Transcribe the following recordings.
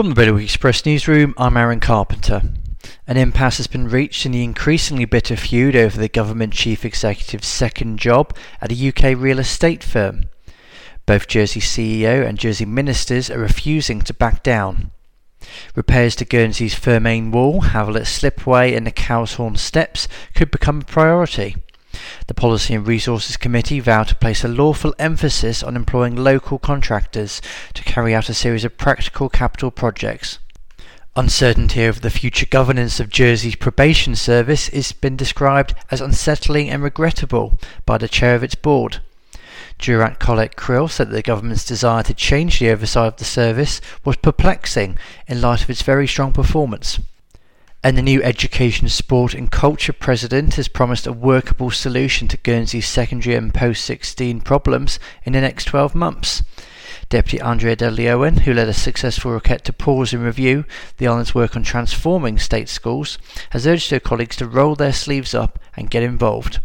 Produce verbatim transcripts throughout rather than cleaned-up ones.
From the Bailiwick Express newsroom, I'm Aaron Carpenter. An impasse has been reached in the increasingly bitter feud over the government chief executive's second job at a U K real estate firm. Both Jersey C E O and Jersey ministers are refusing to back down. Repairs to Guernsey's Fermain wall, Havlet slipway and the Cowshorn steps could become a priority. The Policy and Resources Committee vowed to place a lawful emphasis on employing local contractors to carry out a series of practical capital projects. Uncertainty over the future governance of Jersey's probation service has been described as unsettling and regrettable by the chair of its board. Jurat Collet Crill said that the government's desire to change the oversight of the service was perplexing in light of its very strong performance. And the new Education, Sport and Culture President has promised a workable solution to Guernsey's secondary and post sixteen problems in the next twelve months. Deputy Andrea Deleowen, who led a successful rocket to pause and review the island's work on transforming state schools, has urged her colleagues to roll their sleeves up and get involved.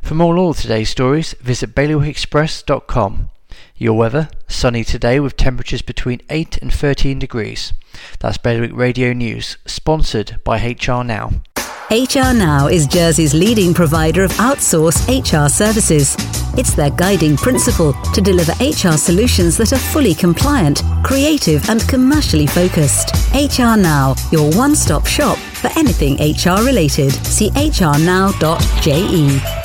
For more all of today's stories, visit bailiwick express dot com. Your weather, sunny today with temperatures between eight and thirteen degrees. That's Bailiwick Radio News, sponsored by H R Now. H R Now is Jersey's leading provider of outsourced H R services. It's their guiding principle to deliver H R solutions that are fully compliant, creative and commercially focused. H R Now, your one-stop shop for anything H R related. See h r now dot j e.